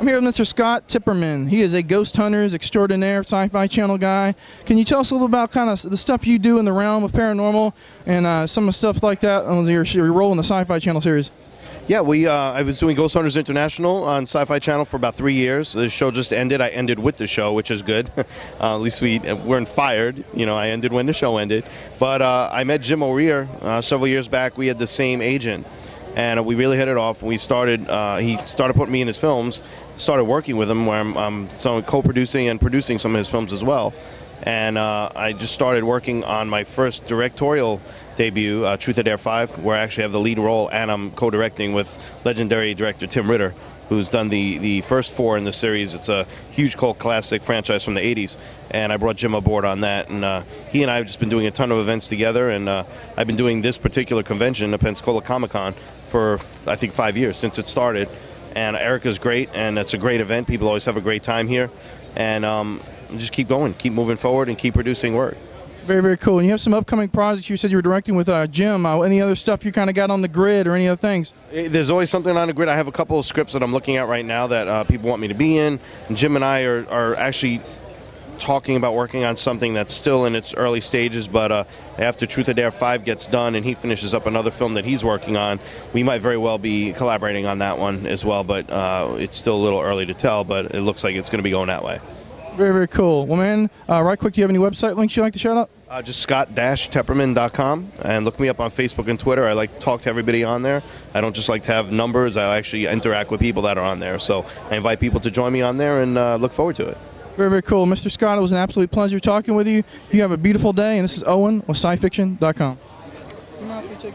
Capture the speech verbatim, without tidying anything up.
I'm here with Mister Scott Tepperman. He is a Ghost Hunters extraordinaire, Sci-Fi Channel guy. Can you tell us a little about kind of the stuff you do in the realm of paranormal and uh, some of the stuff like that on your, your role in the Sci-Fi Channel series? Yeah, we. Uh, I was doing Ghost Hunters International on Sci-Fi Channel for about three years. The show just ended. I ended with the show, which is good. uh, at least we weren't fired. You know, I ended when the show ended. But uh, I met Jim O'Rear uh, several years back. We had the same agent. And we really hit it off. We started. Uh, he started putting me in his films. Started working with him, where I'm, I'm so co-producing and producing some of his films as well. And uh, I just started working on my first directorial debut, uh, Truth or Dare five, where I actually have the lead role, and I'm co-directing with legendary director Tim Ritter, who's done the, the first four in the series. It's a huge cult classic franchise from the eighties, and I brought Jim aboard on that. And uh, he and I have just been doing a ton of events together, and uh, I've been doing this particular convention, the Pensacola Comic-Con, for, I think, five years since it started. And Erica's great, and it's a great event. People always have a great time here. And um, just keep going, keep moving forward, and keep producing work. Very, very cool. And you have some upcoming projects you said you were directing with uh, Jim. Uh, any other stuff you kind of got on the grid or any other things? There's always something on the grid. I have a couple of scripts that I'm looking at right now that uh, people want me to be in. And Jim and I are, are actually talking about working on something that's still in its early stages, but uh, after Truth or Dare five gets done and he finishes up another film that he's working on, we might very well be collaborating on that one as well, but uh, it's still a little early to tell, but it looks like it's going to be going that way. Very, very cool. Well, man, uh, right quick, do you have any website links you'd like to shout out? Uh, just scott dash tepperman dot com, and look me up on Facebook and Twitter. I like to talk to everybody on there. I don't just like to have numbers. I actually interact with people that are on there. So I invite people to join me on there, and uh, look forward to it. Very, very cool. Mister Scott, it was an absolute pleasure talking with you. You have a beautiful day, and this is Owen with sci fiction dot com.